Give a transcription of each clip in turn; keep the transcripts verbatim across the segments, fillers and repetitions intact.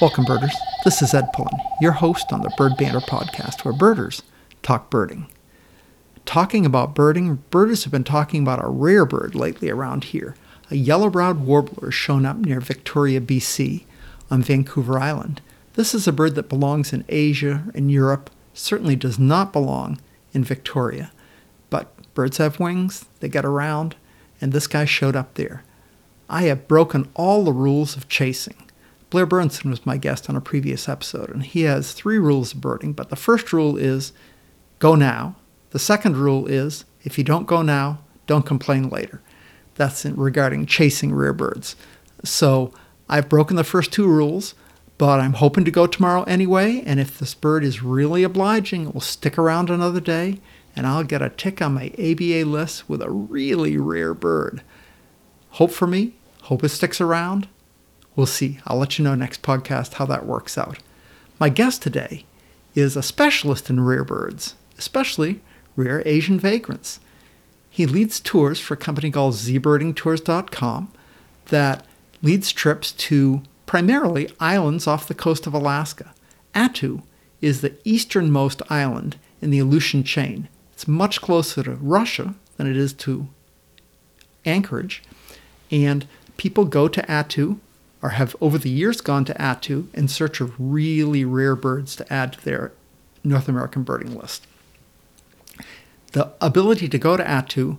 Welcome, birders. This is Ed Pullen, your host on the Bird Banner Podcast, where birders talk birding. Talking about birding, birders have been talking about a rare bird lately around here. A yellow-browed warbler has shown up near Victoria, B C, on Vancouver Island. This is a bird that belongs in Asia and Europe, certainly does not belong in Victoria. But birds have wings, they get around, and this guy showed up there. I have broken all the rules of chasing. Blair Bernson was my guest on a previous episode, and he has three rules of birding, but the first rule is go now. The second rule is if you don't go now, don't complain later. That's in regarding chasing rare birds. So I've broken the first two rules, but I'm hoping to go tomorrow anyway, and if this bird is really obliging, it will stick around another day, and I'll get a tick on my A B A list with a really rare bird. Hope for me. Hope it sticks around. We'll see. I'll let you know next podcast how that works out. My guest today is a specialist in rare birds, especially rare Asian vagrants. He leads tours for a company called Z Birding Tours dot com that leads trips to primarily islands off the coast of Alaska. Attu is the easternmost island in the Aleutian chain. It's much closer to Russia than it is to Anchorage. And people go to Attu, or have over the years gone to Attu in search of really rare birds to add to their North American birding list. The ability to go to Attu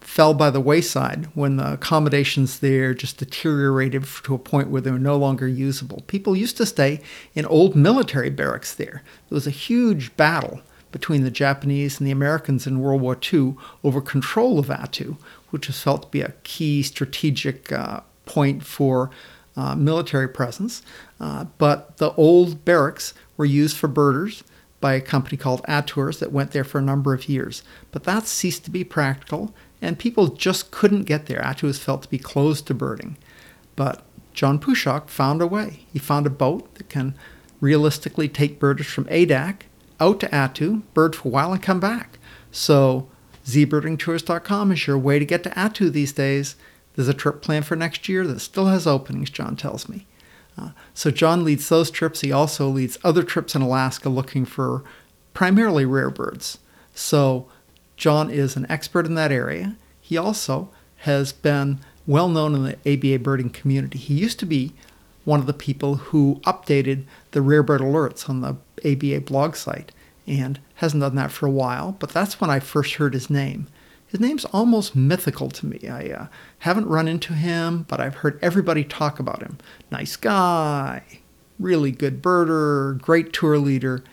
fell by the wayside when the accommodations there just deteriorated to a point where they were no longer usable. People used to stay in old military barracks there. There was a huge battle between the Japanese and the Americans in World War Two over control of Attu, which was felt to be a key strategic uh, point for Uh, military presence, uh, but the old barracks were used for birders by a company called Attours that went there for a number of years. But that ceased to be practical, and people just couldn't get there. Attu was felt to be closed to birding. But John Puschock found a way. He found a boat that can realistically take birders from Adak out to Attu, bird for a while, and come back. So Z Birding Tours dot com is your way to get to Attu these days. There's a trip planned for next year that still has openings, John tells me. Uh, so John leads those trips. He also leads other trips in Alaska looking for primarily rare birds. So John is an expert in that area. He also has been well known in the A B A birding community. He used to be one of the people who updated the rare bird alerts on the A B A blog site and hasn't done that for a while, but that's when I first heard his name. His name's almost mythical to me. I uh, haven't run into him, but I've heard everybody talk about him. Nice guy, really good birder, great tour leader.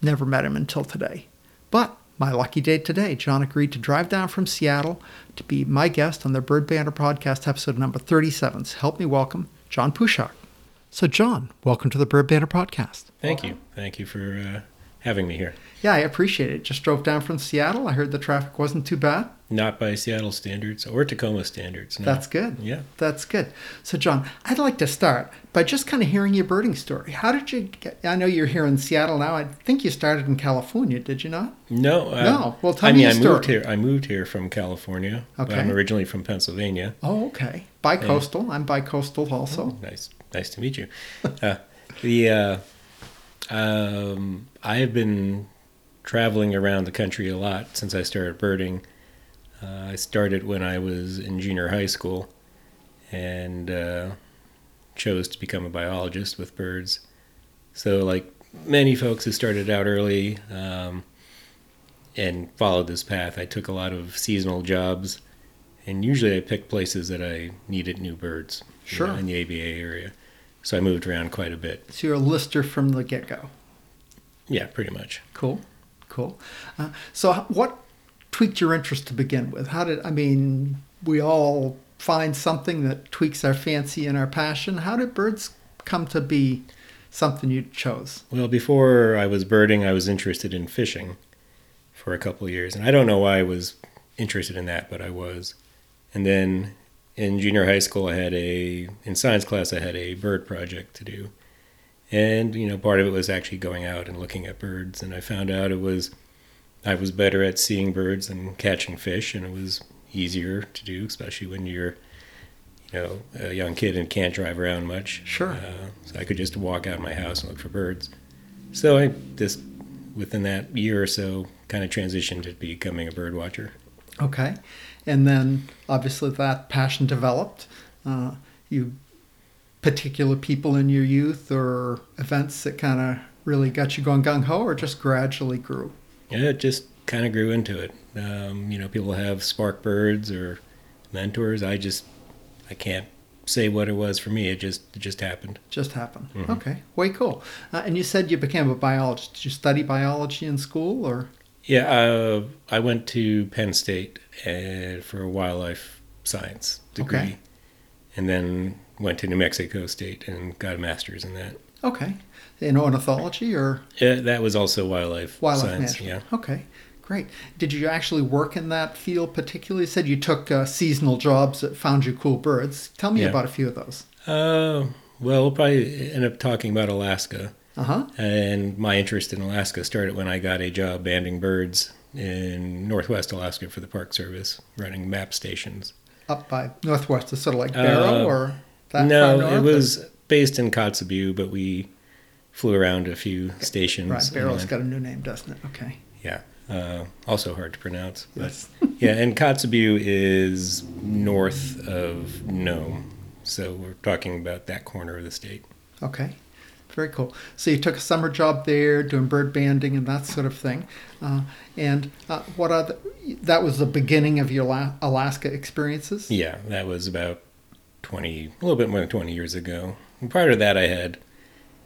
Never met him until today. But my lucky day today, John agreed to drive down from Seattle to be my guest on the Bird Banner Podcast, episode number thirty-seven. So help me welcome John Puschock. So John, welcome to the Bird Banner Podcast. Thank welcome. you. Thank you for... Uh... having me here. Yeah, I appreciate it. Just drove down from Seattle. I heard the traffic wasn't too bad. Not by Seattle standards or Tacoma standards. No. That's good. Yeah. That's good. So, John, I'd like to start by just kind of hearing your birding story. How did you get, I know you're here in Seattle now. I think you started in California, did you not? No. I, no. Well, tell I me mean, your story. I moved here, I moved here from California. Okay. But I'm originally from Pennsylvania. Oh, okay. Bicoastal. And, I'm bicoastal also. Oh, nice. Nice to meet you. uh, the... Uh, Um, I've been traveling around the country a lot since I started birding. Uh, I started when I was in junior high school and uh, chose to become a biologist with birds. So like many folks who started out early um, and followed this path, I took a lot of seasonal jobs, and usually I picked places that I needed new birds. Sure. You know, in the A B A area. So I moved around quite a bit. So you're a lister from the get-go? Yeah, pretty much. Cool, cool. Uh, so what tweaked your interest to begin with? How did, I mean, we all find something that tweaks our fancy and our passion. How did birds come to be something you chose? Well, before I was birding, I was interested in fishing for a couple of years. And I don't know why I was interested in that, but I was. And then... in junior high school, I had a, in science class, I had a bird project to do. And, you know, part of it was actually going out and looking at birds. And I found out it was, I was better at seeing birds than catching fish. And it was easier to do, especially when you're, you know, a young kid and can't drive around much. Sure. Uh, so I could just walk out of my house and look for birds. So I just, within that year or so, kind of transitioned to becoming a bird watcher. Okay. And then, obviously, that passion developed. Uh, you particular people in your youth or events that kind of really got you going gung-ho, or just gradually grew? Yeah, it just kind of grew into it. Um, you know, people have spark birds or mentors. I just, I can't say what it was for me. It just it just happened. Just happened. Mm-hmm. Okay. Way cool. Uh, and you said you became a biologist. Did you study biology in school, or? Yeah, uh, I went to Penn State uh, for a wildlife science degree. Okay. And then went to New Mexico State and got a master's in that. Okay. In ornithology, or? Uh, that was also wildlife, wildlife science. Management. Yeah. Okay. Great. Did you actually work in that field particularly? You said you took uh, seasonal jobs that found you cool birds. Tell me yeah. about a few of those. Uh, well, we'll probably end up talking about Alaska. Uh-huh. And my interest in Alaska started when I got a job banding birds in northwest Alaska for the Park Service, running map stations. Up by northwest, sort of like Barrow, uh, or that No, far north, it was or? based in Kotzebue, but we flew around a few okay. stations. Right, Barrow's got a new name, doesn't it? Okay. Yeah. Uh, also hard to pronounce, but yes. yeah, and Kotzebue is north of Nome, so we're talking about that corner of the state. Okay, very cool. So you took a summer job there, doing bird banding and that sort of thing, uh, and uh, what other? That was the beginning of your La- Alaska experiences? Yeah, that was about twenty, a little bit more than twenty years ago. And prior to that, I had,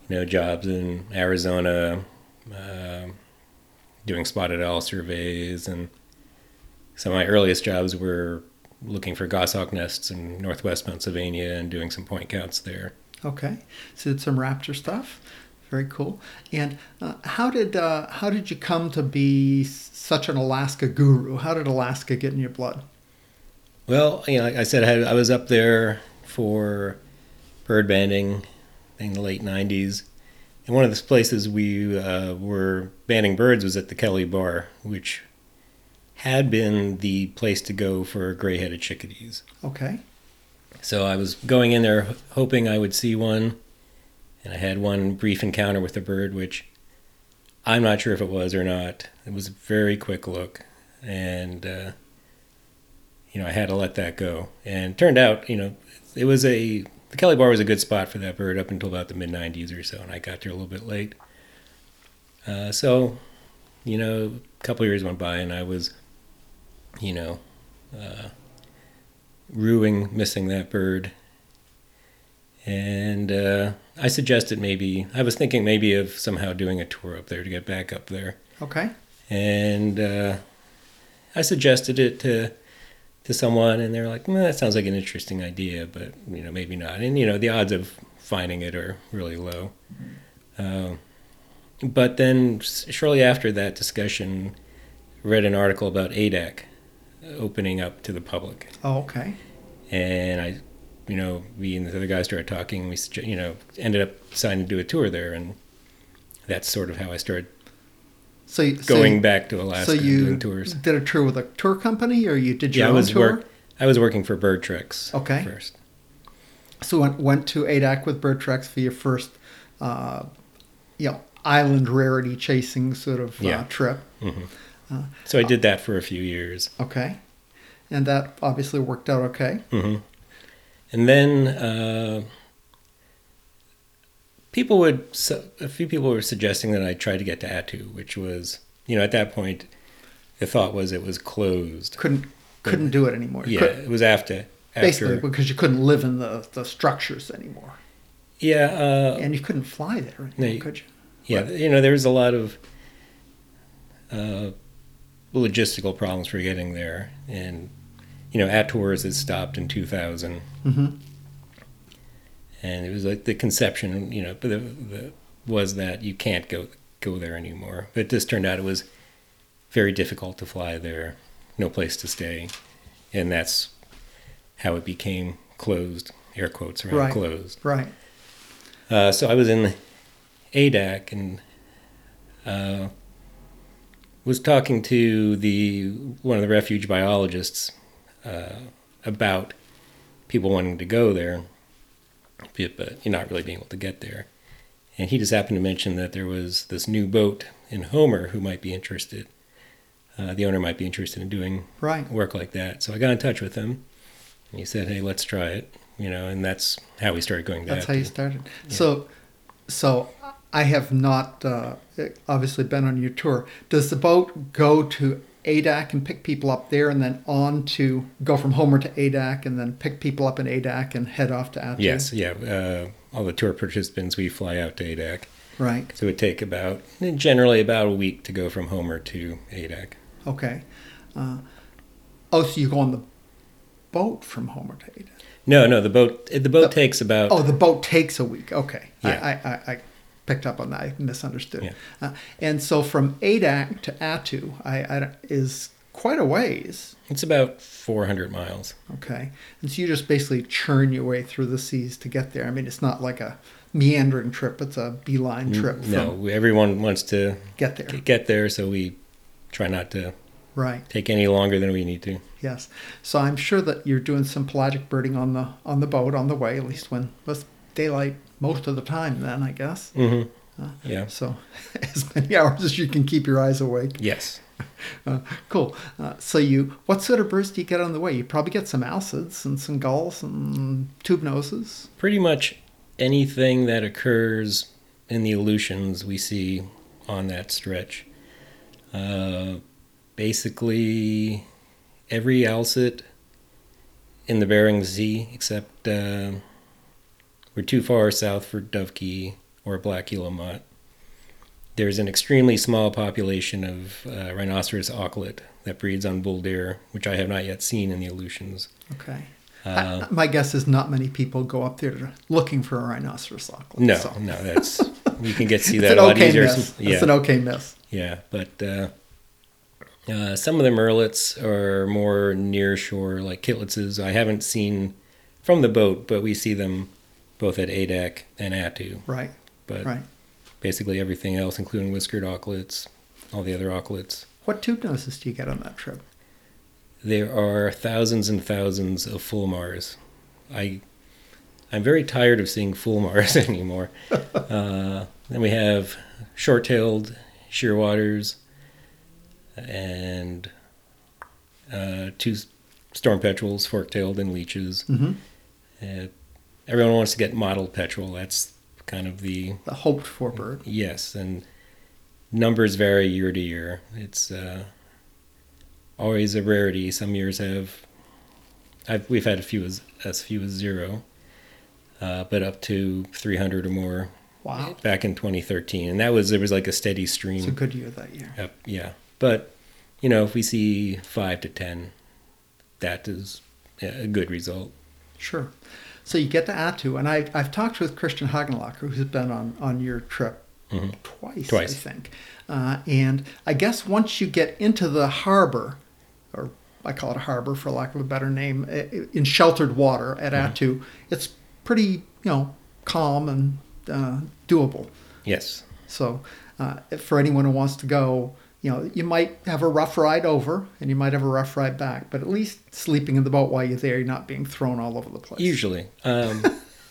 you know, jobs in Arizona. Uh, doing spotted owl surveys, and some of my earliest jobs were looking for goshawk nests in northwest Pennsylvania and doing some point counts there. Okay, so did some raptor stuff. Very cool. And uh, how did uh, how did you come to be such an Alaska guru? How did Alaska get in your blood? Well, you know, like I said, I, had, I was up there for bird banding in the late nineties. And one of the places we uh, were banding birds was at the Kelly Bar, which had been the place to go for gray-headed chickadees. Okay. So I was going in there hoping I would see one, and I had one brief encounter with a bird, which I'm not sure if it was or not. It was a very quick look, and uh, you know, I had to let that go. And it turned out, you know, it was a... The Kelly Bar was a good spot for that bird up until about the mid-nineties or so, and I got there a little bit late. Uh, so, you know, a couple of years went by, and I was, you know, uh, rueing, missing that bird. And uh, I suggested maybe, I was thinking maybe of somehow doing a tour up there to get back up there. Okay. And uh, I suggested it to... to someone, and they're like, well, that sounds like an interesting idea, but, you know, maybe not. And, you know, the odds of finding it are really low. Uh, but then shortly after that discussion, read an article about Adak opening up to the public. Oh, okay. And I, you know, me and the other guy started talking, and we, you know, ended up deciding to do a tour there, and that's sort of how I started So you, going so you, back to Alaska, so you doing tours. Did a tour with a tour company, or you did your yeah, own I was tour? Work, I was working for BirdTreks okay. first. So went went to Adak with BirdTreks for your first, uh, you know, island rarity chasing sort of yeah. uh, trip. Mm-hmm. Uh, so I did that for a few years. Okay, and that obviously worked out okay. Mm-hmm. And then. Uh, People would, so a few people were suggesting that I try to get to Attu, which was, you know, at that point, the thought was it was closed. Couldn't couldn't but, do it anymore. Yeah, couldn't, it was after, after. Basically, because you couldn't live in the, the structures anymore. Yeah. Uh, and you couldn't fly there anymore, no, you, could you? Yeah, right. You know, there was a lot of uh, logistical problems for getting there. And, you know, Attours had stopped in two thousand. Mm-hmm. And it was like the conception, you know, the, the, was that you can't go go there anymore. But this turned out it was very difficult to fly there, no place to stay. And that's how it became closed, air quotes around right. closed. Right. Uh, so I was in Adak and uh, was talking to the one of the refuge biologists uh, about people wanting to go there, but you're not really being able to get there. And he just happened to mention that there was this new boat in Homer who might be interested. Uh, the owner might be interested in doing right. work like that. So I got in touch with him, and he said, hey, let's try it. You know, and that's how we started going back. That's how you started. Yeah. So, so I have not uh, obviously been on your tour. Does the boat go to Adak and pick people up there, and then on to go from Homer to Adak, and then pick people up in Adak and head off to Attu? Yes, yeah. Uh, all the tour participants, we fly out to Adak. Right. So it would take about, generally about a week to go from Homer to Adak. Okay. Uh, oh, so you go on the boat from Homer to Adak? No, no, the boat the boat the, takes about... Oh, the boat takes a week. Okay. Yeah. I, I, I picked up on that. I misunderstood. Yeah. Uh, and so from Adak to Attu I, I, is quite a ways. It's about four hundred miles. Okay. And so you just basically churn your way through the seas to get there. I mean, it's not like a meandering trip. It's a beeline trip. From, no, everyone wants to get there. Get there, so we try not to... Right. Take any longer than we need to. Yes. So I'm sure that you're doing some pelagic birding on the on the boat on the way, at least when it's daylight most of the time then, I guess. Mm-hmm. Uh, yeah. So as many hours as you can keep your eyes awake. Yes. Uh, cool. Uh, so you, what sort of birds do you get on the way? You probably get some alcids and some gulls and tube noses. Pretty much anything that occurs in the Aleutians we see on that stretch. Uh Basically, every alcid in the Bering Sea, except uh, we're too far south for dovekie or black guillemot. There's an extremely small population of uh, rhinoceros auklet that breeds on bull deer, which I have not yet seen in the Aleutians. Okay. Uh, I, my guess is not many people go up there looking for a rhinoceros auklet. No, so. no, that's you can get see that a lot okay easier. Miss. Yeah. It's an okay miss. Yeah, but. Uh, Uh, some of the murrelets are more near shore, like kitlitzes. I haven't seen from the boat, but we see them both at Adak and Attu. Right. But right. basically everything else, including whiskered auklets, all the other auklets. What tube noses do you get on that trip? There are thousands and thousands of full mars. I, I'm very tired of seeing full mars anymore. uh, then we have short-tailed shearwaters. And uh, two storm petrels, fork-tailed, and leeches. Mm-hmm. Uh, everyone wants to get model petrel. That's kind of the... The hoped-for bird. Yes, and numbers vary year to year. It's uh, always a rarity. Some years have... I've, we've had a few as, as few as zero, uh, but up to three hundred or more. Wow. Back in twenty thirteen. And that was, there was like a steady stream. It's a good year that year. Up, yeah. But, you know, if we see five to ten, that is a good result. Sure. So you get to Attu, and I, I've talked with Christian Hagenlocker, who's been on, on your trip mm-hmm. twice, twice, I think. Uh, and I guess once you get into the harbor, or I call it a harbor for lack of a better name, in sheltered water at mm-hmm. Attu, it's pretty, you know, calm and uh, doable. Yes. So uh, for anyone who wants to go... You know, you might have a rough ride over and you might have a rough ride back, but at least sleeping in the boat while you're there, you're not being thrown all over the place. Usually. Um,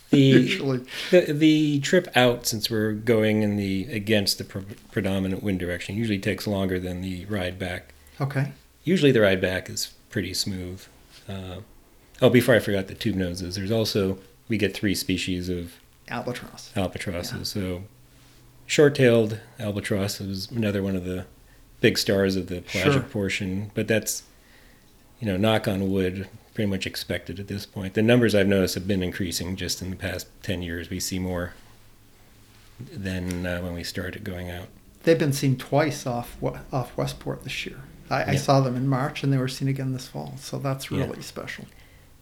the, Usually. The, the trip out, since we're going in the against the pre- predominant wind direction, usually takes longer than the ride back. Okay. Usually the ride back is pretty smooth. Uh, oh, before I forgot the tube noses, there's also, we get three species of... Albatross. Albatrosses. Yeah. So short-tailed albatross is another one of the... big stars of the pelagic sure. portion, but that's, you know, knock on wood, pretty much expected at this point. The numbers I've noticed have been increasing just in the past ten years. We see more than uh, when we started going out. They've been seen twice off off Westport this year. I, yeah. I saw them in March, and they were seen again this fall, so that's really yeah. special.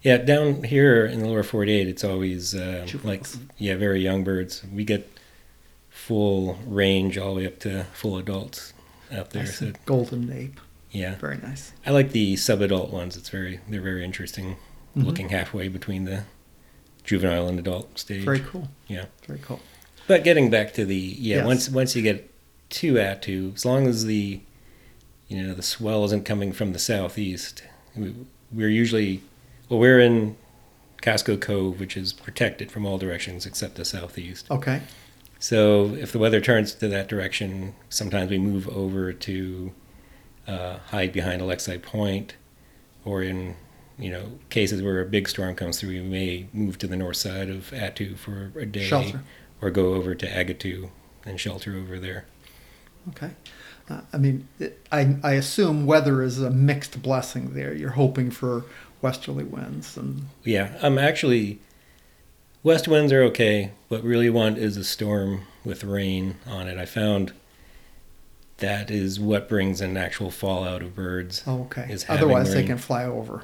Yeah, down here in the lower forty-eight, it's always uh, like, yeah, very young birds. We get full range all the way up to full adults. Up there, so golden nape. Yeah, very nice. I like the sub-adult ones. It's very, they're very interesting. Mm-hmm. Looking halfway between the juvenile and adult stage. Very cool. Yeah, very cool. But getting back to the yeah, yes. once once you get to Attu, as long as the you know the swell isn't coming from the southeast, we, we're usually well, we're in Casco Cove, which is protected from all directions except the southeast. Okay. So if the weather turns to that direction, sometimes we move over to uh, hide behind Alexi Point, or in, you know, cases where a big storm comes through, we may move to the north side of Attu for a day. Shelter. Or go over to Agatu and shelter over there. Okay. Uh, I mean, it, I, I assume weather is a mixed blessing there. You're hoping for westerly winds. and Yeah, I'm um, actually... West winds are okay. What we really want is a storm with rain on it. I found that is what brings an actual fallout of birds. Oh, okay. Is Otherwise, rain. They can fly over.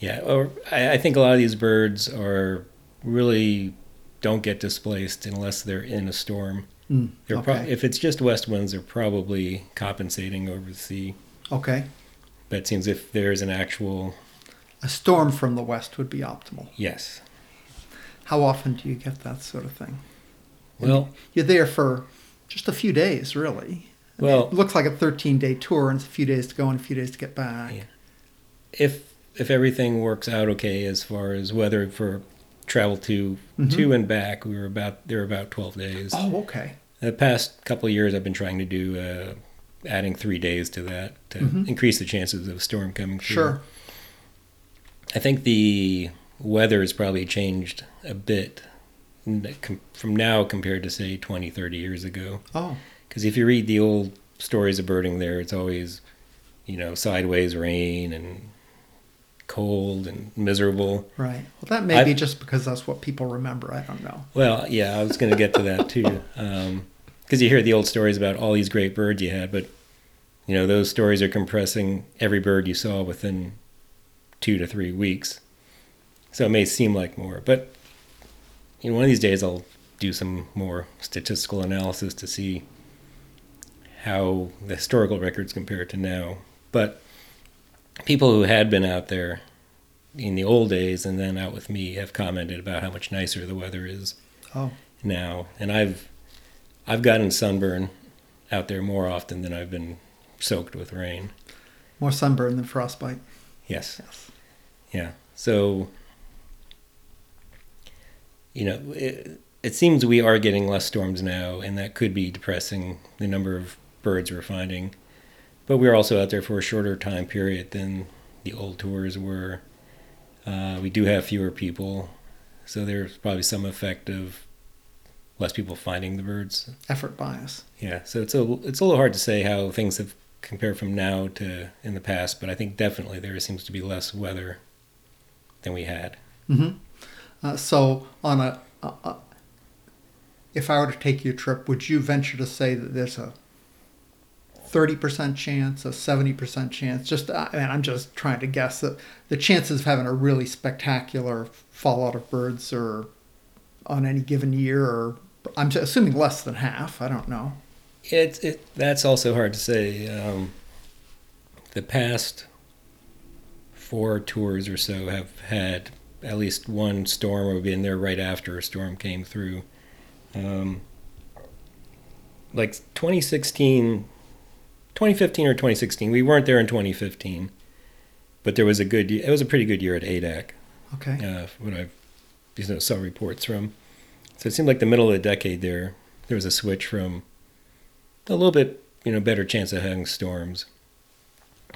Yeah, or I, I think a lot of these birds are really don't get displaced unless they're in a storm. Mm, they're okay. pro- if it's just west winds, they're probably compensating over the sea. Okay. But it seems if there's an actual... A storm from the west would be optimal. Yes. How often do you get that sort of thing? Well, and you're there for just a few days, really. I well, mean, it looks like a thirteen-day tour, and it's a few days to go and a few days to get back. Yeah. If if everything works out okay as far as weather for travel to mm-hmm. to and back, we were about there were about twelve days. Oh, okay. The past couple of years, I've been trying to do uh, adding three days to that to mm-hmm. increase the chances of a storm coming through. Sure. I think the weather has probably changed a bit from now compared to, say, twenty, thirty years ago. Oh. Because if you read the old stories of birding there, it's always, you know, sideways rain and cold and miserable. Right. Well, that may I've, be just because that's what people remember. I don't know. Well, yeah, I was going to get to that, too. Um, because you hear the old stories about all these great birds you had, but, you know, those stories are compressing every bird you saw within two to three weeks. So it may seem like more, but you know, one of these days I'll do some more statistical analysis to see how the historical records compare to now. But people who had been out there in the old days and then out with me have commented about how much nicer the weather is oh. now. And I've I've gotten sunburn out there more often than I've been soaked with rain. More sunburn than frostbite. Yes. Yes. Yeah. So... You know, it, it seems we are getting less storms now, and that could be depressing the number of birds we're finding. But we're also out there for a shorter time period than the old tours were. Uh, we do have fewer people, so there's probably some effect of less people finding the birds. Effort bias. Yeah, so it's a, it's a little hard to say how things have compared from now to in the past, but I think definitely there seems to be less weather than we had. Mm-hmm. Uh, so, on a, a, a, if I were to take you a trip, would you venture to say that there's a thirty percent chance, a seventy percent chance? Just, I mean, I'm just trying to guess that the chances of having a really spectacular fallout of birds are on any given year, or I'm assuming less than half. I don't know. It, it that's also hard to say. Um, the past four tours or so have had at least one storm would be in there right after a storm came through. Um, like twenty sixteen, twenty fifteen or twenty sixteen, we weren't there in twenty fifteen, but there was a good, it was a pretty good year at Adak. Okay. Uh, what I you know, saw reports from. So it seemed like the middle of the decade there, there was a switch from a little bit, you know, better chance of having storms.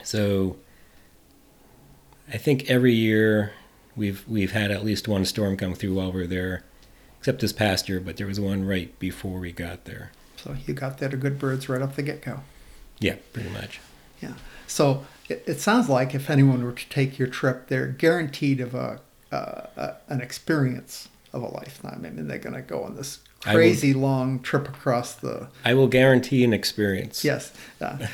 So I think every year, We've we've had at least one storm come through while we were there, except this past year, but there was one right before we got there. So you got there to good birds right off the get-go. Yeah, pretty much. Yeah. So it, it sounds like if anyone were to take your trip, they're guaranteed of a, uh, a an experience of a lifetime. I mean, they're going to go on this crazy will, long trip across the... I will guarantee an experience. Yes. Uh,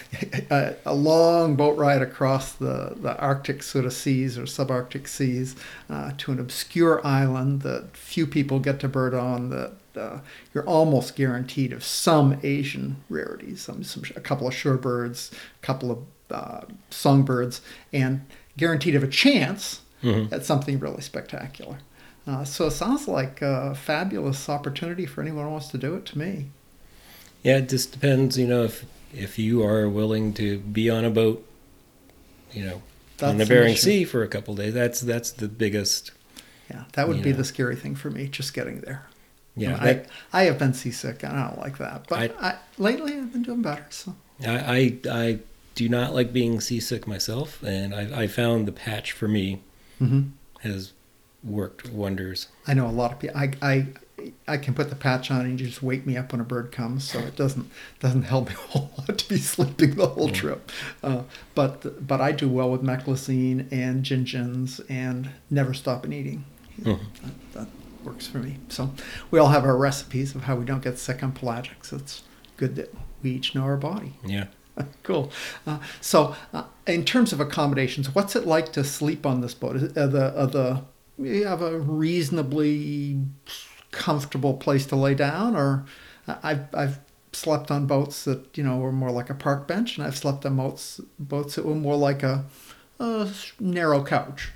a, a long boat ride across the, the Arctic sort of seas or subarctic seas uh, to an obscure island that few people get to bird on, that uh, you're almost guaranteed of some Asian rarities, some, some a couple of shorebirds, a couple of uh, songbirds, and guaranteed of a chance mm-hmm. at something really spectacular. Uh, so it sounds like a fabulous opportunity for anyone who wants to do it to me. Yeah, it just depends, you know, if if you are willing to be on a boat, you know, that's on the Bering Sea for a couple of days. That's that's the biggest Yeah, that would be know. the scary thing for me, just getting there. Yeah, I, that, I have been seasick, and I don't like that. But I, I, lately, I've been doing better. So I, I, I do not like being seasick myself, and I, I found the patch for me mm-hmm. has worked wonders. I know a lot of people. I, I, I can put the patch on and you just wake me up when a bird comes, so it doesn't doesn't help me a whole lot to be sleeping the whole mm. trip. Uh, but but I do well with meclizine and gingins and never stopping eating. Mm-hmm. That, that works for me. So we all have our recipes of how we don't get sick on pelagics. It's good that we each know our body. Yeah. Cool. Uh, so uh, in terms of accommodations, what's it like to sleep on this boat? Is it, are the are the you have a reasonably comfortable place to lay down, or I've I've slept on boats that you know were more like a park bench, and I've slept on boats boats that were more like a, a narrow couch.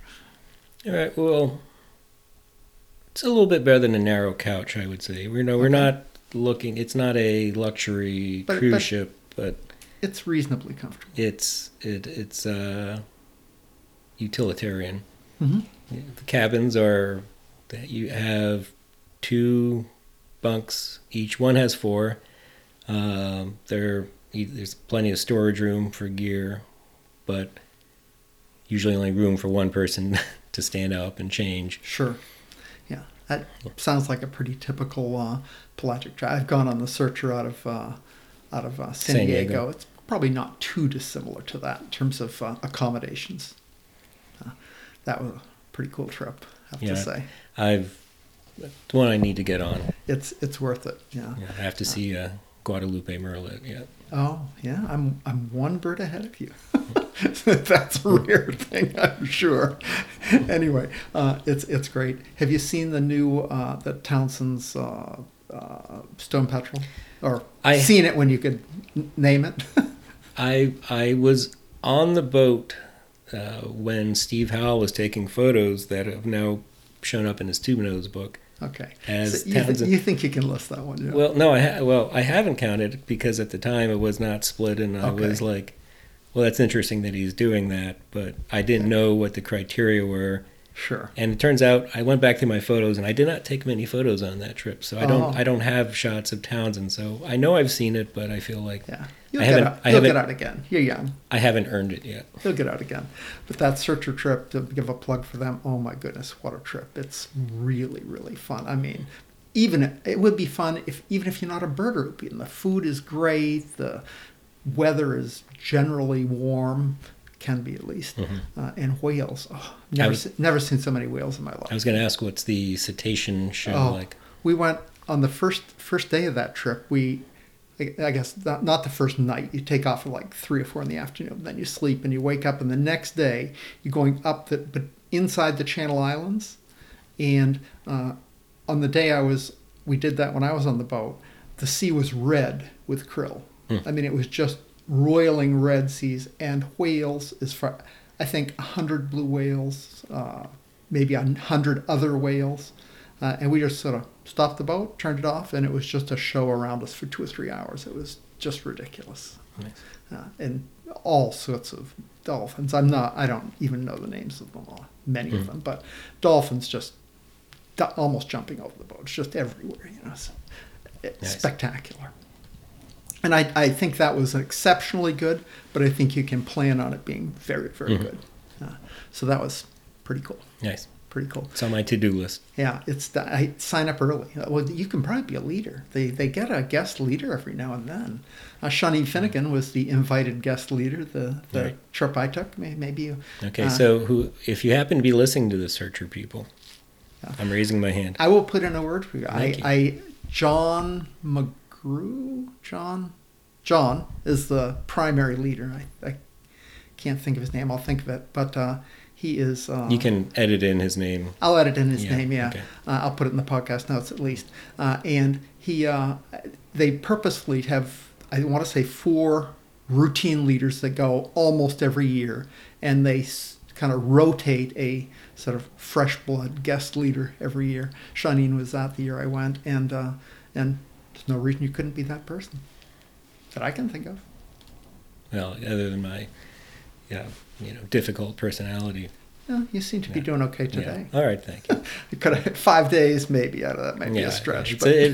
All right. Well, it's a little bit better than a narrow couch, I would say. We're no, we're okay. not looking. It's not a luxury but, cruise but, ship, but it's reasonably comfortable. It's it it's uh, utilitarian. Mm-hmm. The cabins are that you have. Two bunks, each one has four. Um, there, there's plenty of storage room for gear, but usually only room for one person to stand up and change. Sure, yeah, that sounds like a pretty typical uh, pelagic drive. I've gone on the Searcher out of uh, out of uh, San, San Diego. Diego. It's probably not too dissimilar to that in terms of uh, accommodations. Uh, that was a pretty cool trip, I have yeah, to say. I've The one I need to get on. It's it's worth it. Yeah. yeah I have to see uh, Guadalupe Merlet yet. Oh yeah, I'm I'm one bird ahead of you. That's a rare thing, I'm sure. Anyway, uh, it's it's great. Have you seen the new uh, the Townsend's uh, uh, Stone Petrel? Or I seen it when you could n- name it. I I was on the boat uh, when Steve Howell was taking photos that have now shown up in his Tube Nose book. Okay. As so you, th- you think you can list that one? Yeah. Well, no, I ha- well I haven't counted because at the time it was not split, and I okay. was like, well, that's interesting that he's doing that, but I didn't okay. know what the criteria were. Sure. And it turns out I went back through my photos, and I did not take many photos on that trip, so I don't oh. I don't have shots of Townsend. So I know I've seen it, but I feel like yeah, you'll I haven't. Get out. You'll I haven't, get out again. You're young. I haven't earned it yet. You'll get out again. But that Searcher trip, to give a plug for them, oh my goodness, what a trip! It's really really fun. I mean, even it would be fun if even if you're not a birder, it would be, and the food is great. The weather is generally warm. Can be at least, mm-hmm. uh, and whales. Oh, never, was, se- never seen so many whales in my life. I was going to ask, what's the cetacean show oh, like? We went on the first first day of that trip. We, I, I guess, not, not the first night. You take off at like three or four in the afternoon, then you sleep and you wake up, and the next day you're going up the but inside the Channel Islands. And uh, on the day I was, we did that when I was on the boat. The sea was red with krill. Mm. I mean, it was just. Roiling red seas and whales is far, I think one hundred blue whales, uh, maybe one hundred other whales. Uh, and we just sort of stopped the boat, turned it off, and it was just a show around us for two or three hours. It was just ridiculous. Nice. Uh, and all sorts of dolphins. I'm not, I don't even know the names of them all, many mm. of them, but dolphins just do- almost jumping over the boat. It's just everywhere, you know. So it's nice. Spectacular. And I, I think that was exceptionally good, but I think you can plan on it being very, very mm-hmm. good. Uh, so that was pretty cool. Nice. Pretty cool. It's on my to-do list. Yeah. it's the, I sign up early. Well, you can probably be a leader. They they get a guest leader every now and then. Uh, Shawneen Finnegan was the invited guest leader, the, the right. trip I took. Maybe you... Okay, uh, so who? If you happen to be listening to the Searcher people, yeah. I'm raising my hand. I will put in a word for you. I, you. I John McGovern. John, John is the primary leader. I, I can't think of his name. I'll think of it. But uh, he is. Uh, you can edit in his name. I'll edit in his yeah, name. Yeah, okay. uh, I'll put it in the podcast notes at least. Uh, and he, uh, they purposefully have. I want to say four routine leaders that go almost every year, and they s- kind of rotate a sort of fresh blood guest leader every year. Shawneen was that the year I went, and uh, and. There's no reason you couldn't be that person that I can think of. Well, other than my, yeah, you know, difficult personality. oh, you seem to be yeah. doing okay today. Yeah. All right, thank you. You could have five days maybe out of that. Maybe yeah, a stretch. Yeah. It's, but a,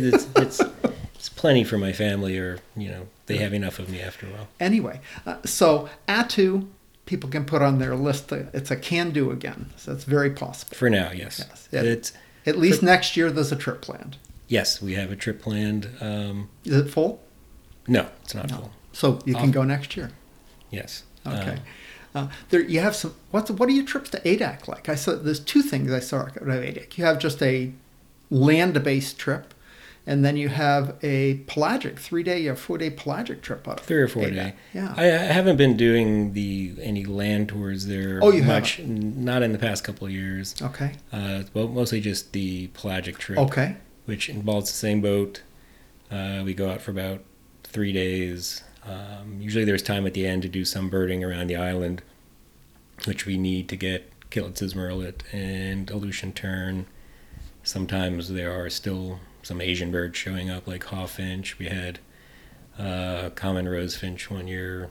it's, it's, it's, it's plenty for my family, or, you know, they have enough of me after a while. Anyway, uh, so Attu, people can put on their list, uh, it's a can-do again. So it's very possible. For now, yes. yes. It, it's At least for, next year there's a trip planned. Yes, we have a trip planned. Um, Is it full? No, it's not no. full. So you Off. can go next year? Yes. Okay. Um, Uh, there, you have some. What's what are your trips to Adak like? I saw there's two things I saw out of Adak. You have just a land-based trip, and then you have a pelagic three-day or four-day pelagic trip out of three or four Adak. Day. Yeah, I, I haven't been doing the any land tours there. Oh, you much, haven't? Not in the past couple of years. Okay. Uh, well, mostly just the pelagic trip. Okay. Which involves the same boat. Uh, we go out for about three days. Um, usually there's time at the end to do some birding around the island, which we need to get Killitz's Merlet and Aleutian Tern. Sometimes there are still some Asian birds showing up, like hawfinch. We had uh, common rosefinch one year.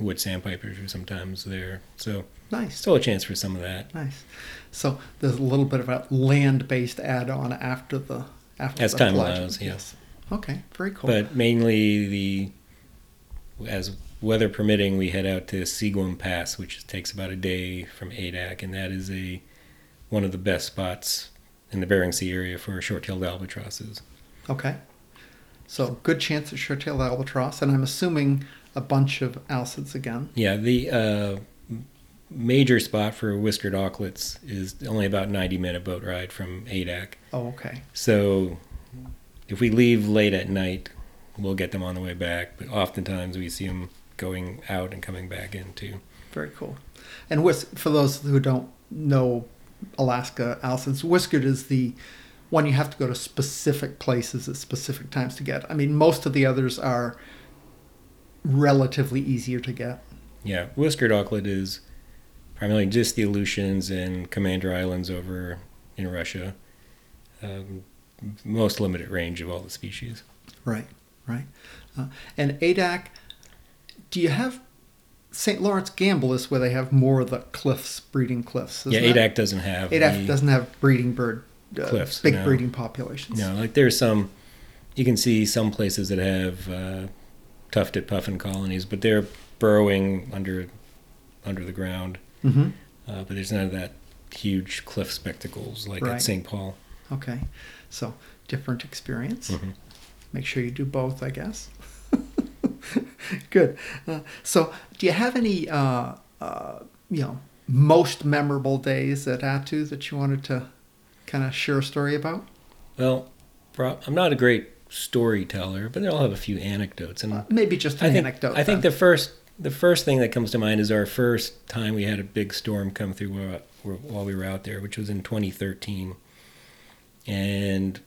Wood sandpipers are sometimes there. So nice. Still a chance for some of that. Nice. So there's a little bit of a land-based add-on after the after As the time pelagic. allows, yes. yes. Okay, very cool. But mainly the... as weather permitting, we head out to Seaguam Pass, which takes about a day from Adak, and that is a one of the best spots in the Bering Sea area for short-tailed albatrosses. Okay. So good chance at short-tailed albatross, and I'm assuming a bunch of alcids again. Yeah, the uh, major spot for whiskered auklets is only about a ninety-minute boat ride from Adak. Oh, okay. So if we leave late at night, we'll get them on the way back, but oftentimes we see them going out and coming back in too. Very cool. And whisk, for those who don't know Alaska alcids, whiskered is the one you have to go to specific places at specific times to get. I mean, most of the others are relatively easier to get. Yeah, whiskered auklet is primarily just the Aleutians and Commander Islands over in Russia. Um, most limited range of all the species. Right. Right. Uh, and Adak, do you have Saint Lawrence Gamble is where they have more of the cliffs, breeding cliffs? Yeah, Adak that? doesn't have. Adak doesn't have breeding bird uh, cliffs, big no. breeding populations. No, like there's some, you can see some places that have uh, tufted puffin colonies, but they're burrowing under under the ground. Mm-hmm. Uh, but there's none of that huge cliff spectacles like right. at Saint Paul. Okay. So different experience. Mm-hmm. Make sure you do both, I guess. Good. Uh, so do you have any, uh, uh, you know, most memorable days at Attu that you wanted to kind of share a story about? Well, I'm not a great storyteller, but I'll have a few anecdotes. And uh, maybe just an I think, anecdote. I then. think the first the first thing that comes to mind is our first time we had a big storm come through while we were out there, which was in twenty thirteen. And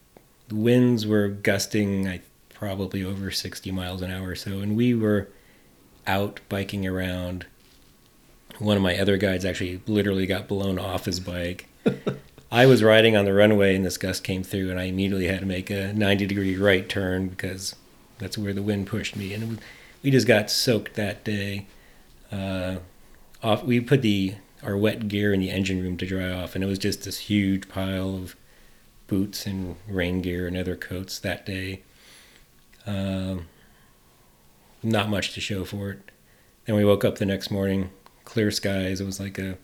the winds were gusting I, probably over sixty miles an hour or so, and we were out biking around. One of my other guides actually literally got blown off his bike. I was riding on the runway, and this gust came through, and I immediately had to make a ninety-degree right turn because that's where the wind pushed me. And it was, we just got soaked that day. Uh, off, we put the our wet gear in the engine room to dry off, and it was just this huge pile of boots and rain gear and other coats that day. Um, not much to show for it. Then we woke up the next morning, clear skies. It was like a,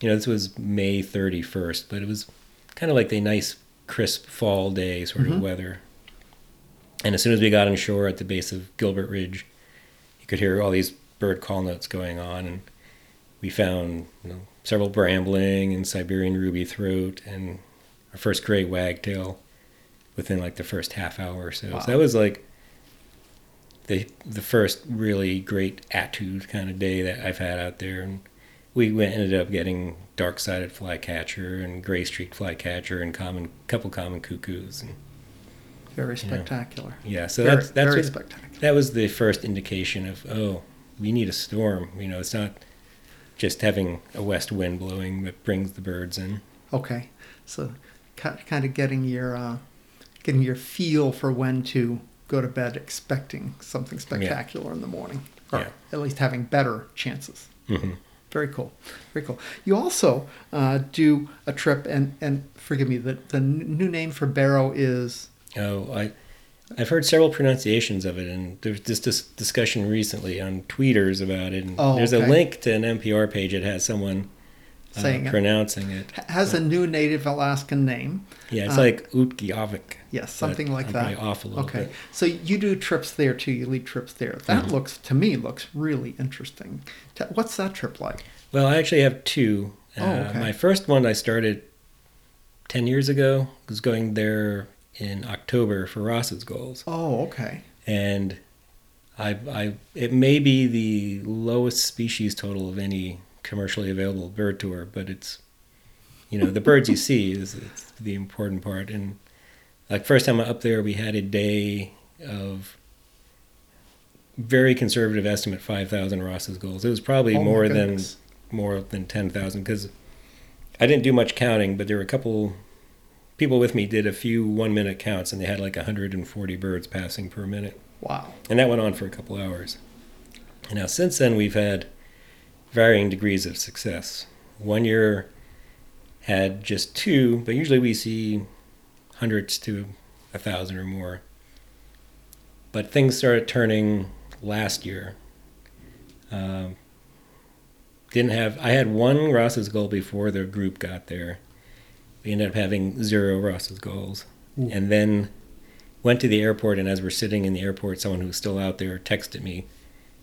you know, this was May thirty-first, but it was kind of like the nice, crisp fall day sort mm-hmm. of weather. And as soon as we got on shore at the base of Gilbert Ridge, you could hear all these bird call notes going on. And we found, you know, several brambling and Siberian ruby throat and our first gray wagtail within like the first half hour or so. Wow. So that was like the the first really great Attu kind of day that I've had out there. And we went, ended up getting dark-sided flycatcher and gray-streaked flycatcher and common couple common cuckoos. And, very spectacular. You know, yeah, so very, that's, that's very what, spectacular. That was the first indication of, oh, we need a storm. You know, it's not just having a west wind blowing that brings the birds in. Okay, so kind of getting your uh, getting your feel for when to go to bed expecting something spectacular yeah. in the morning, or yeah. at least having better chances. Mm-hmm. Very cool. Very cool. You also uh, do a trip, and, and forgive me, the, the new name for Barrow is... Oh, I, I've heard several pronunciations of it, and there's this dis- discussion recently on tweeters about it. And oh, there's okay. a link to an N P R page that has someone uh, saying pronouncing it. it. Has but, a new native Alaskan name. Yeah, it's uh, like Utqiagvik. Yes, something like I'm that. Off a little okay. bit. So you do trips there too. You lead trips there. That mm-hmm. looks, to me, looks really interesting. What's that trip like? Well, I actually have two. Oh, okay. uh, my first one I started ten years ago. I was going there in October for Ross's goals. Oh, okay. And I, I, it may be the lowest species total of any commercially available bird tour, but it's, you know, the birds you see is it's the important part. And like first time up there, we had a day of very conservative estimate five thousand Ross's goals. It was probably oh more than more than ten thousand because I didn't do much counting, but there were a couple people with me did a few one-minute counts, and they had like one hundred forty birds passing per minute. Wow. And that went on for a couple hours. And now since then, we've had varying degrees of success. One year had just two, but usually we see hundreds to a thousand or more. But things started turning last year. Um, didn't have, I had one Ross's goal before the group got there. We ended up having zero Ross's goals. Ooh. And then went to the airport, and as we're sitting in the airport, someone who was still out there texted me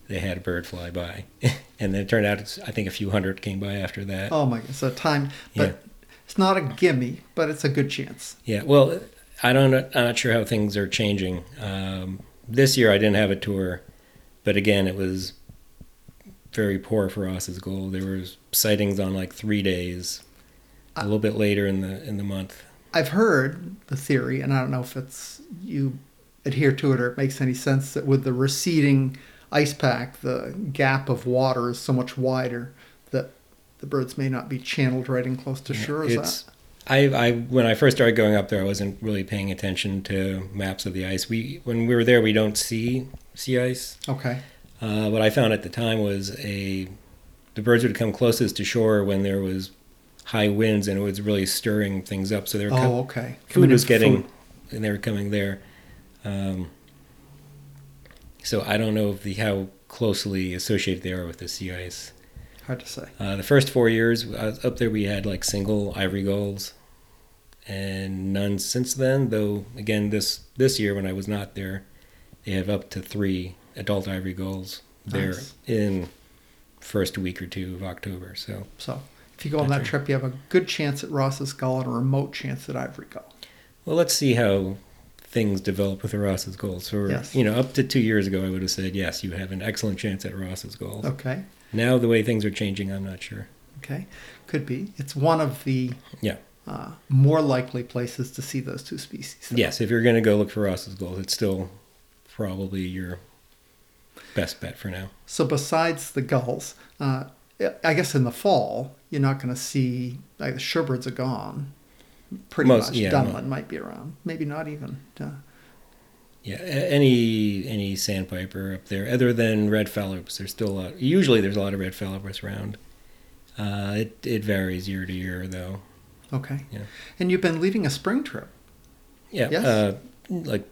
they had a bird fly by. And then it turned out, I think a few hundred came by after that. Oh my, so time, but yeah. It's not a gimme, but it's a good chance. Yeah, well, I don't, I'm not sure how things are changing. Um, this year I didn't have a tour, but again, it was very poor for Ross's goal. There were sightings on like three days, a little bit later in the in the month. I've heard the theory, and I don't know if it's you adhere to it or it makes any sense, that with the receding ice pack, the gap of water is so much wider that the birds may not be channeled right in close to shore. Is it's, that? I, I when I first started going up there, I wasn't really paying attention to maps of the ice. We when we were there, we don't see sea ice. Okay. Uh, what I found at the time was a the birds would come closest to shore when there was high winds, and it was really stirring things up. So they were com- oh, okay. Food was getting, food. And they were coming there. Um, so I don't know if the how closely associated they are with the sea ice. Hard to say. Uh, the first four years I was up there, we had like single ivory gulls, and none since then. Though again, this this year when I was not there, they have up to three adult ivory gulls there nice. in first week or two of October. So. So. If you go on that trip, you have a good chance at Ross's Gull and a remote chance at Ivory Gull. Well, let's see how things develop with the Ross's Gull. So, yes. you know, up to two years ago, I would have said, yes, you have an excellent chance at Ross's Gull. Okay. Now the way things are changing, I'm not sure. Okay. Could be. It's one of the yeah. uh, more likely places to see those two species. Though. Yes. If you're going to go look for Ross's Gull, it's still probably your best bet for now. So besides the gulls, uh, I guess in the fall... You're not going to see, like the shorebirds are gone, pretty Most, much. Yeah, Dunlin might be around, maybe not even. Uh, yeah, any any sandpiper up there, other than red phalaropes, there's still a lot. Usually there's a lot of red phalaropes around. Uh, it, it varies year to year, though. Okay. Yeah. And you've been leading a spring trip. Yeah, yes? uh, like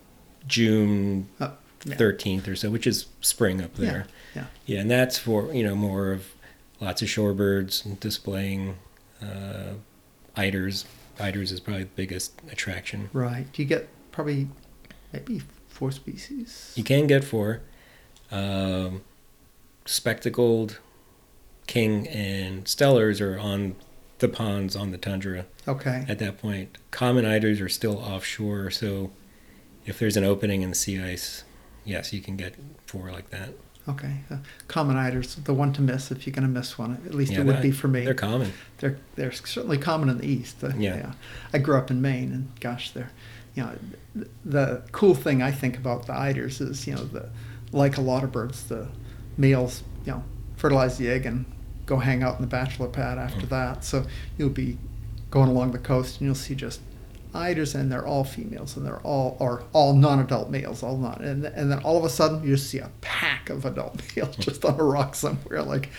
June oh, yeah. thirteenth or so, which is spring up there. Yeah. Yeah, yeah, and that's for, you know, more of, lots of shorebirds displaying uh, eiders. Eiders is probably the biggest attraction. Right. You get probably maybe four species. You can get four. Um, spectacled, king, and stellars are on the ponds on the tundra. Okay. At that point, common eiders are still offshore. So if there's an opening in the sea ice, yes, you can get four like that. Okay, uh, common eiders, the one to miss if you're going to miss one. At least yeah, it would be for me. They're common. They're they're certainly common in the East. Uh, yeah. yeah. I grew up in Maine, and gosh, they're, you know, the, the cool thing I think about the eiders is, you know, the like a lot of birds, the males, you know, fertilize the egg and go hang out in the bachelor pad after mm-hmm. that. So you'll be going along the coast, and you'll see just eiders, and they're all females, and they're all or all non-adult males, all non, and and then all of a sudden you just see a pack of adult males just on a rock somewhere. Like,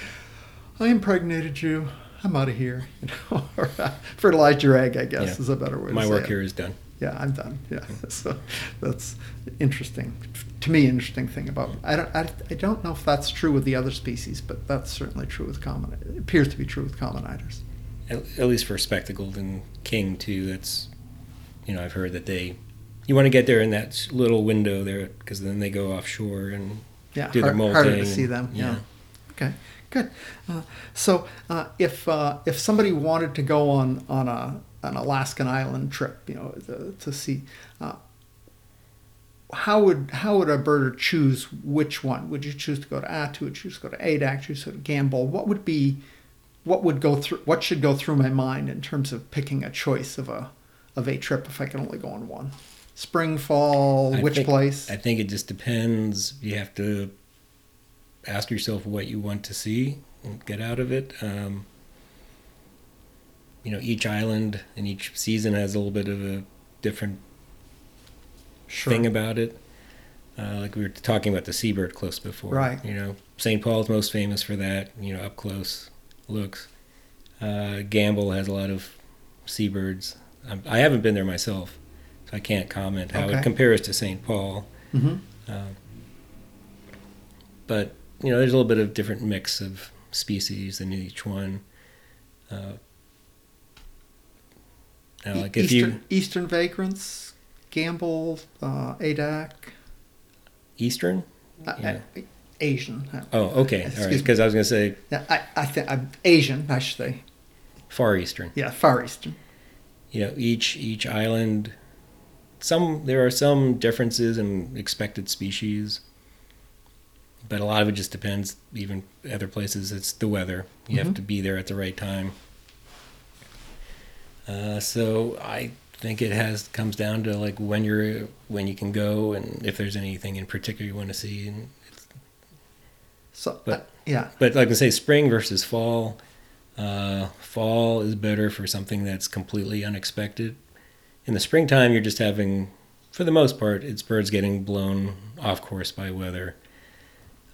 I impregnated you. I'm out of here. You know, or uh, fertilize your egg, I guess, yeah. is a better way My to say My work it. Here is done. Yeah, I'm done. Yeah, so that's interesting to me. Interesting thing about I don't I, I don't know if that's true with the other species, but that's certainly true with common. It appears to be true with common eiders. At, at least for spectacled and king too. That's you know I've heard that they you want to get there in that little window there because then they go offshore and yeah, do their hard, molting. Harder to see and, them. Yeah. yeah. Okay. Good. Uh, so uh, if uh, if somebody wanted to go on on a an Alaskan island trip, you know, the, to see, uh, how would how would a birder choose which one? Would you choose to go to Attu? Would you choose to go to Adak? Would you sort of gamble? What would be, what would go through? What should go through my mind in terms of picking a choice of a of a trip if I can only go on one? Spring, fall, I which think, place? I think it just depends. You have to ask yourself what you want to see and get out of it. Um, You know, each island and each season has a little bit of a different sure. thing about it. Uh, like we were talking about the seabird close before. Right. You know, Saint Paul is most famous for that, you know, up close looks. Uh, Gamble has a lot of seabirds. I'm, I haven't been there myself, so I can't comment how okay. it compares to Saint Paul. Mm-hmm. Uh, but, you know, there's a little bit of different mix of species in each one. Uh, Now, like if Eastern, you, Eastern vagrants, Gamble, uh, Adak. Eastern? Uh, yeah. I, Asian. Oh, okay. Excuse All right, because I was going to say... Yeah, I, I think I'm Asian, I should say. Far Eastern. Yeah, Far Eastern. You know, each each island, some there are some differences in expected species, but a lot of it just depends, even other places, it's the weather. You mm-hmm. have to be there at the right time. Uh, so I think it has comes down to like when you're when you can go and if there's anything in particular you want to see. And it's, so but, uh, yeah, but like I say, spring versus fall. Uh, fall is better for something that's completely unexpected. In the springtime, you're just having, for the most part, it's birds getting blown off course by weather.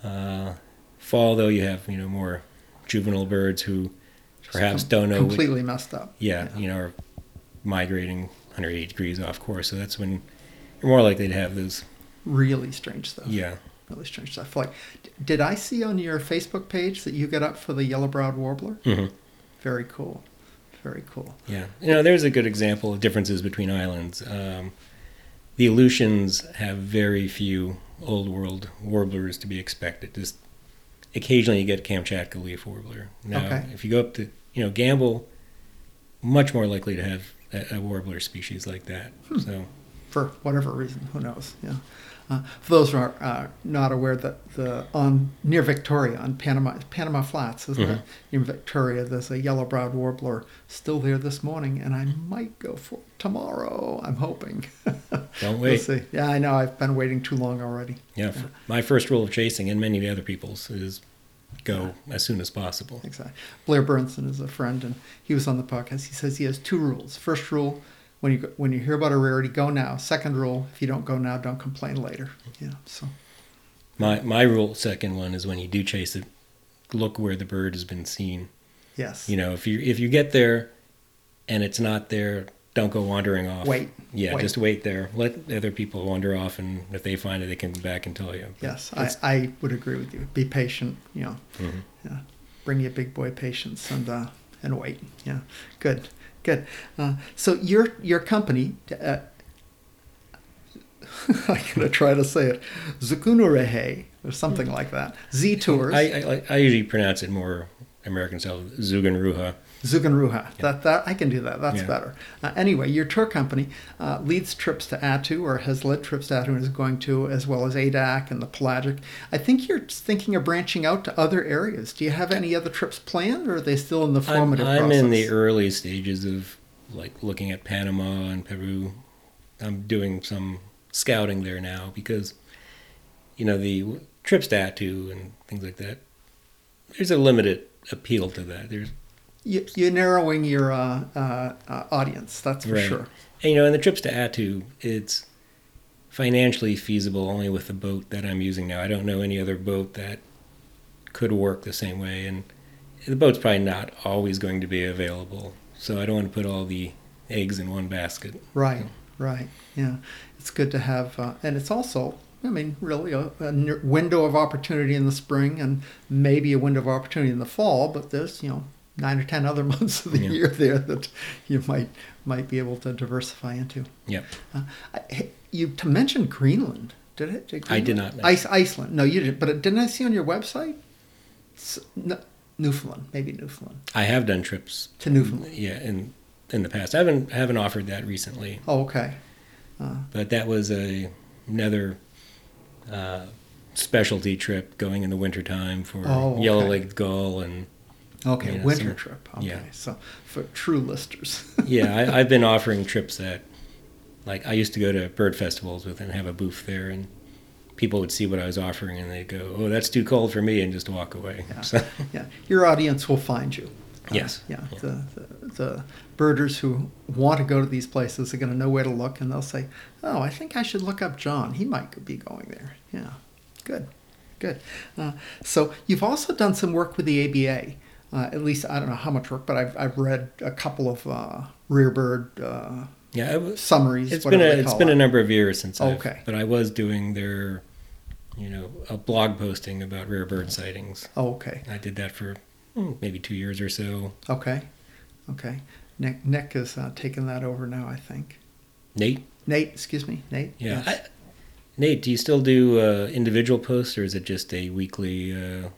Uh, fall though, you have you know more juvenile birds who. Perhaps don't know. Completely which, messed up. Yeah, yeah, you know, are migrating one hundred eighty degrees off course. So that's when you're more likely to have those. Really strange stuff. Yeah. Really strange stuff. Like, did I see on your Facebook page that you got up for the yellow-browed warbler? Mm-hmm. Very cool. Very cool. Yeah. You know, there's a good example of differences between islands. Um, the Aleutians have very few old world warblers to be expected. Just occasionally you get a Kamchatka leaf warbler. Now, okay. if you go up to... You know, Gamble, much more likely to have a, a warbler species like that. Hmm. So, for whatever reason, who knows? Yeah. Uh, for those who are uh, not aware, that the on near Victoria, on Panama Panama Flats, isn't mm-hmm. it? Near Victoria, there's a yellow-browed warbler still there this morning, and I might go for it tomorrow. I'm hoping. Don't wait. We'll see. Yeah, I know. I've been waiting too long already. Yeah. yeah. My first rule of chasing, and many of the other people's, is. Go as soon as possible. Exactly. Blair Bernson is a friend, and he was on the podcast. He says he has two rules. First rule, when you go, when you hear about a rarity, go now. Second rule, if you don't go now, don't complain later. You know. So, my my rule, second one, is when you do chase it, look where the bird has been seen. Yes. You know, if you if you get there, and it's not there, don't go wandering off. Wait. Yeah, wait. Just wait there. Let other people wander off, and if they find it, they can come back and tell you. But yes, I, I would agree with you. Be patient, you know. Mm-hmm. Yeah. Bring your big boy patience and uh, and wait. Yeah, good, good. Uh, so your your company, uh, I'm gonna try to say it, Zukunurehe or something mm-hmm. like that. Z Tours. I, I I usually pronounce it more American style, Zugunruha. Zugunruha. Yeah. That, that, I can do that. That's yeah. better. Uh, anyway, your tour company uh, leads trips to Attu or has led trips to Attu and is going to, as well as Adak and the Pelagic. I think you're thinking of branching out to other areas. Do you have any other trips planned, or are they still in the formative I'm, I'm process? I'm in the early stages of like looking at Panama and Peru. I'm doing some scouting there now because, you know, the trips to Attu and things like that, there's a limited appeal to that. There's You, you're narrowing your uh, uh, uh, audience, that's for right. sure. And, you know, in the trips to Attu, it's financially feasible only with the boat that I'm using now. I don't know any other boat that could work the same way. And the boat's probably not always going to be available. So I don't want to put all the eggs in one basket. Right, so. Right. Yeah, it's good to have, uh, and it's also, I mean, really a, a window of opportunity in the spring and maybe a window of opportunity in the fall, but there's, you know, nine or ten other months of the yeah. year there that you might might be able to diversify into. Yeah. Uh, I, you to mention Greenland, did it? Did Greenland? I did not. Ice, Iceland. No, you didn't. But it, didn't I see on your website? No, Newfoundland, maybe Newfoundland. I have done trips to Newfoundland. Yeah, in in the past, I haven't I haven't offered that recently. Oh, okay. Uh, but that was a another uh, specialty trip, going in the wintertime for oh, okay. yellow-legged gull and. Okay, yeah, winter so, trip. Okay, yeah. So for true listers. yeah, I, I've been offering trips that, like, I used to go to bird festivals with and have a booth there, and people would see what I was offering, and they'd go, oh, that's too cold for me, and just walk away. Yeah, so. yeah. Your audience will find you. Yes. Uh, yeah, yeah. The, the, the birders who want to go to these places are going to know where to look, and they'll say, oh, I think I should look up John. He might be going there. Yeah, good, good. Uh, so you've also done some work with the A B A. Uh, at least, I don't know how much work, but I've I've read a couple of uh, rearbird uh, yeah, was, summaries. It's been a, it's been it. a number of years since. Okay. I've, but I was doing their, you know, a blog posting about rearbird sightings. Oh, okay. I did that for hmm, maybe two years or so. Okay, okay. Nick Nick is uh, taking that over now, I think. Nate. Nate, excuse me, Nate. Yeah. Yes. I, Nate, do you still do uh, individual posts, or is it just a weekly? Uh,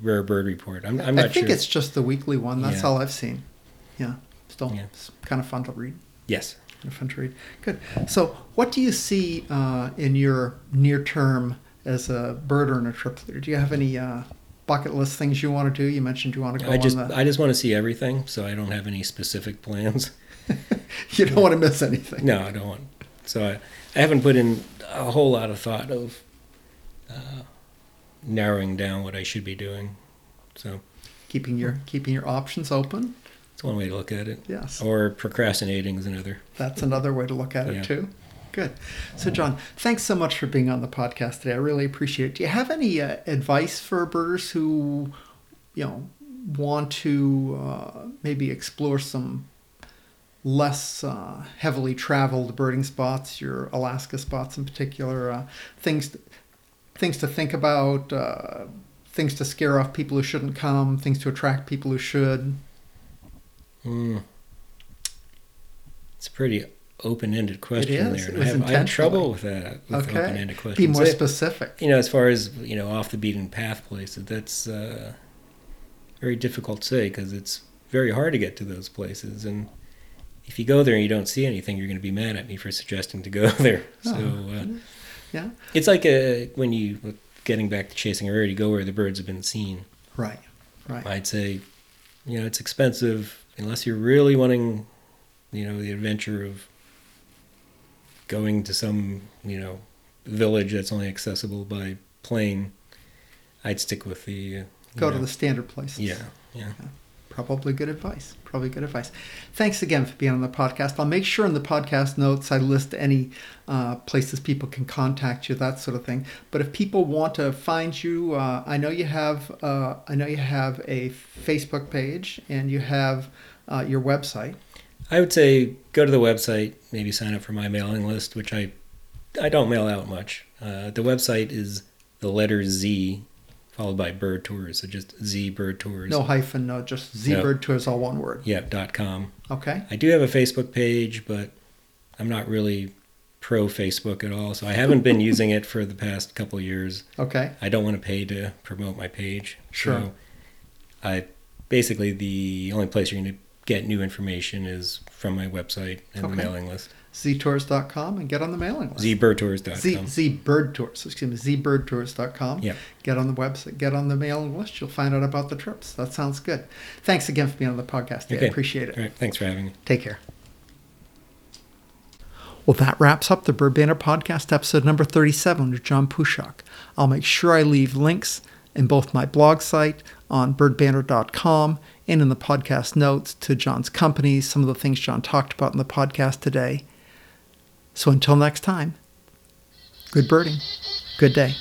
Rare bird report. I'm, I'm not sure. I think sure. It's just the weekly one. That's yeah. all I've seen. Yeah, still yeah. It's kind of fun to read. Yes, kind of fun to read. Good. So, what do you see uh, in your near term as a birder and a trip leader? Do you have any uh, bucket list things you want to do? You mentioned you want to go. I just on the... I just want to see everything, so I don't have any specific plans. You don't want to miss anything. No, I don't want. So I, I haven't put in a whole lot of thought of. Uh, narrowing down what I should be doing. So keeping your keeping your options open. It's one way to look at it. Yes. Or procrastinating is another. That's another way to look at yeah. it too. Good. So John, thanks so much for being on the podcast today. I really appreciate it. Do you have any uh, advice for birders who, you know, want to uh, maybe explore some less uh, heavily traveled birding spots, your Alaska spots in particular, uh, things that, things to think about, uh, things to scare off people who shouldn't come, things to attract people who should? Mm. It's a pretty open-ended question. It is. There. It I, have, I have trouble with that, with okay. open-ended questions. Be more so, specific. You know, as far as, you know, off-the-beaten-path places, that's uh, very difficult to say because it's very hard to get to those places. And if you go there and you don't see anything, you're going to be mad at me for suggesting to go there. So... Oh, uh, yeah, it's like a, when you, getting back to chasing a rarity, go where the birds have been seen. Right, right. I'd say, you know, it's expensive unless you're really wanting, you know, the adventure of going to some, you know, village that's only accessible by plane. I'd stick with the... Uh, go know. to the standard places. Yeah, yeah. yeah. Probably good advice. Probably good advice. Thanks again for being on the podcast. I'll make sure in the podcast notes I list any uh, places people can contact you, that sort of thing. But if people want to find you, uh, I know you have uh, I know you have a Facebook page and you have uh, your website. I would say go to the website, maybe sign up for my mailing list, which I I don't mail out much. Uh, the website is the letter Z. Followed by Bird Tours, so just Z Bird Tours. No hyphen, no, just Z no. Bird Tours, all one word. Yeah, dot com. Okay. I do have a Facebook page, but I'm not really pro Facebook at all, so I haven't been using it for the past couple of years. Okay. I don't want to pay to promote my page. Sure. So I basically, the only place you're going to get new information is from my website and okay. the mailing list. Z tours dot com and get on the mailing list. Z bird tours dot com. Z, ZBirdTours, excuse me, Z bird tours dot com. Yeah. Get on the website, get on the mailing list. You'll find out about the trips. That sounds good. Thanks again for being on the podcast today. Okay. I appreciate it. All right. Thanks for having me. Take care. Well, that wraps up the Bird Banner Podcast, episode number thirty-seven with John Puschock. I'll make sure I leave links in both my blog site on bird banner dot com and in the podcast notes to John's company, some of the things John talked about in the podcast today. So until next time, good birding, good day.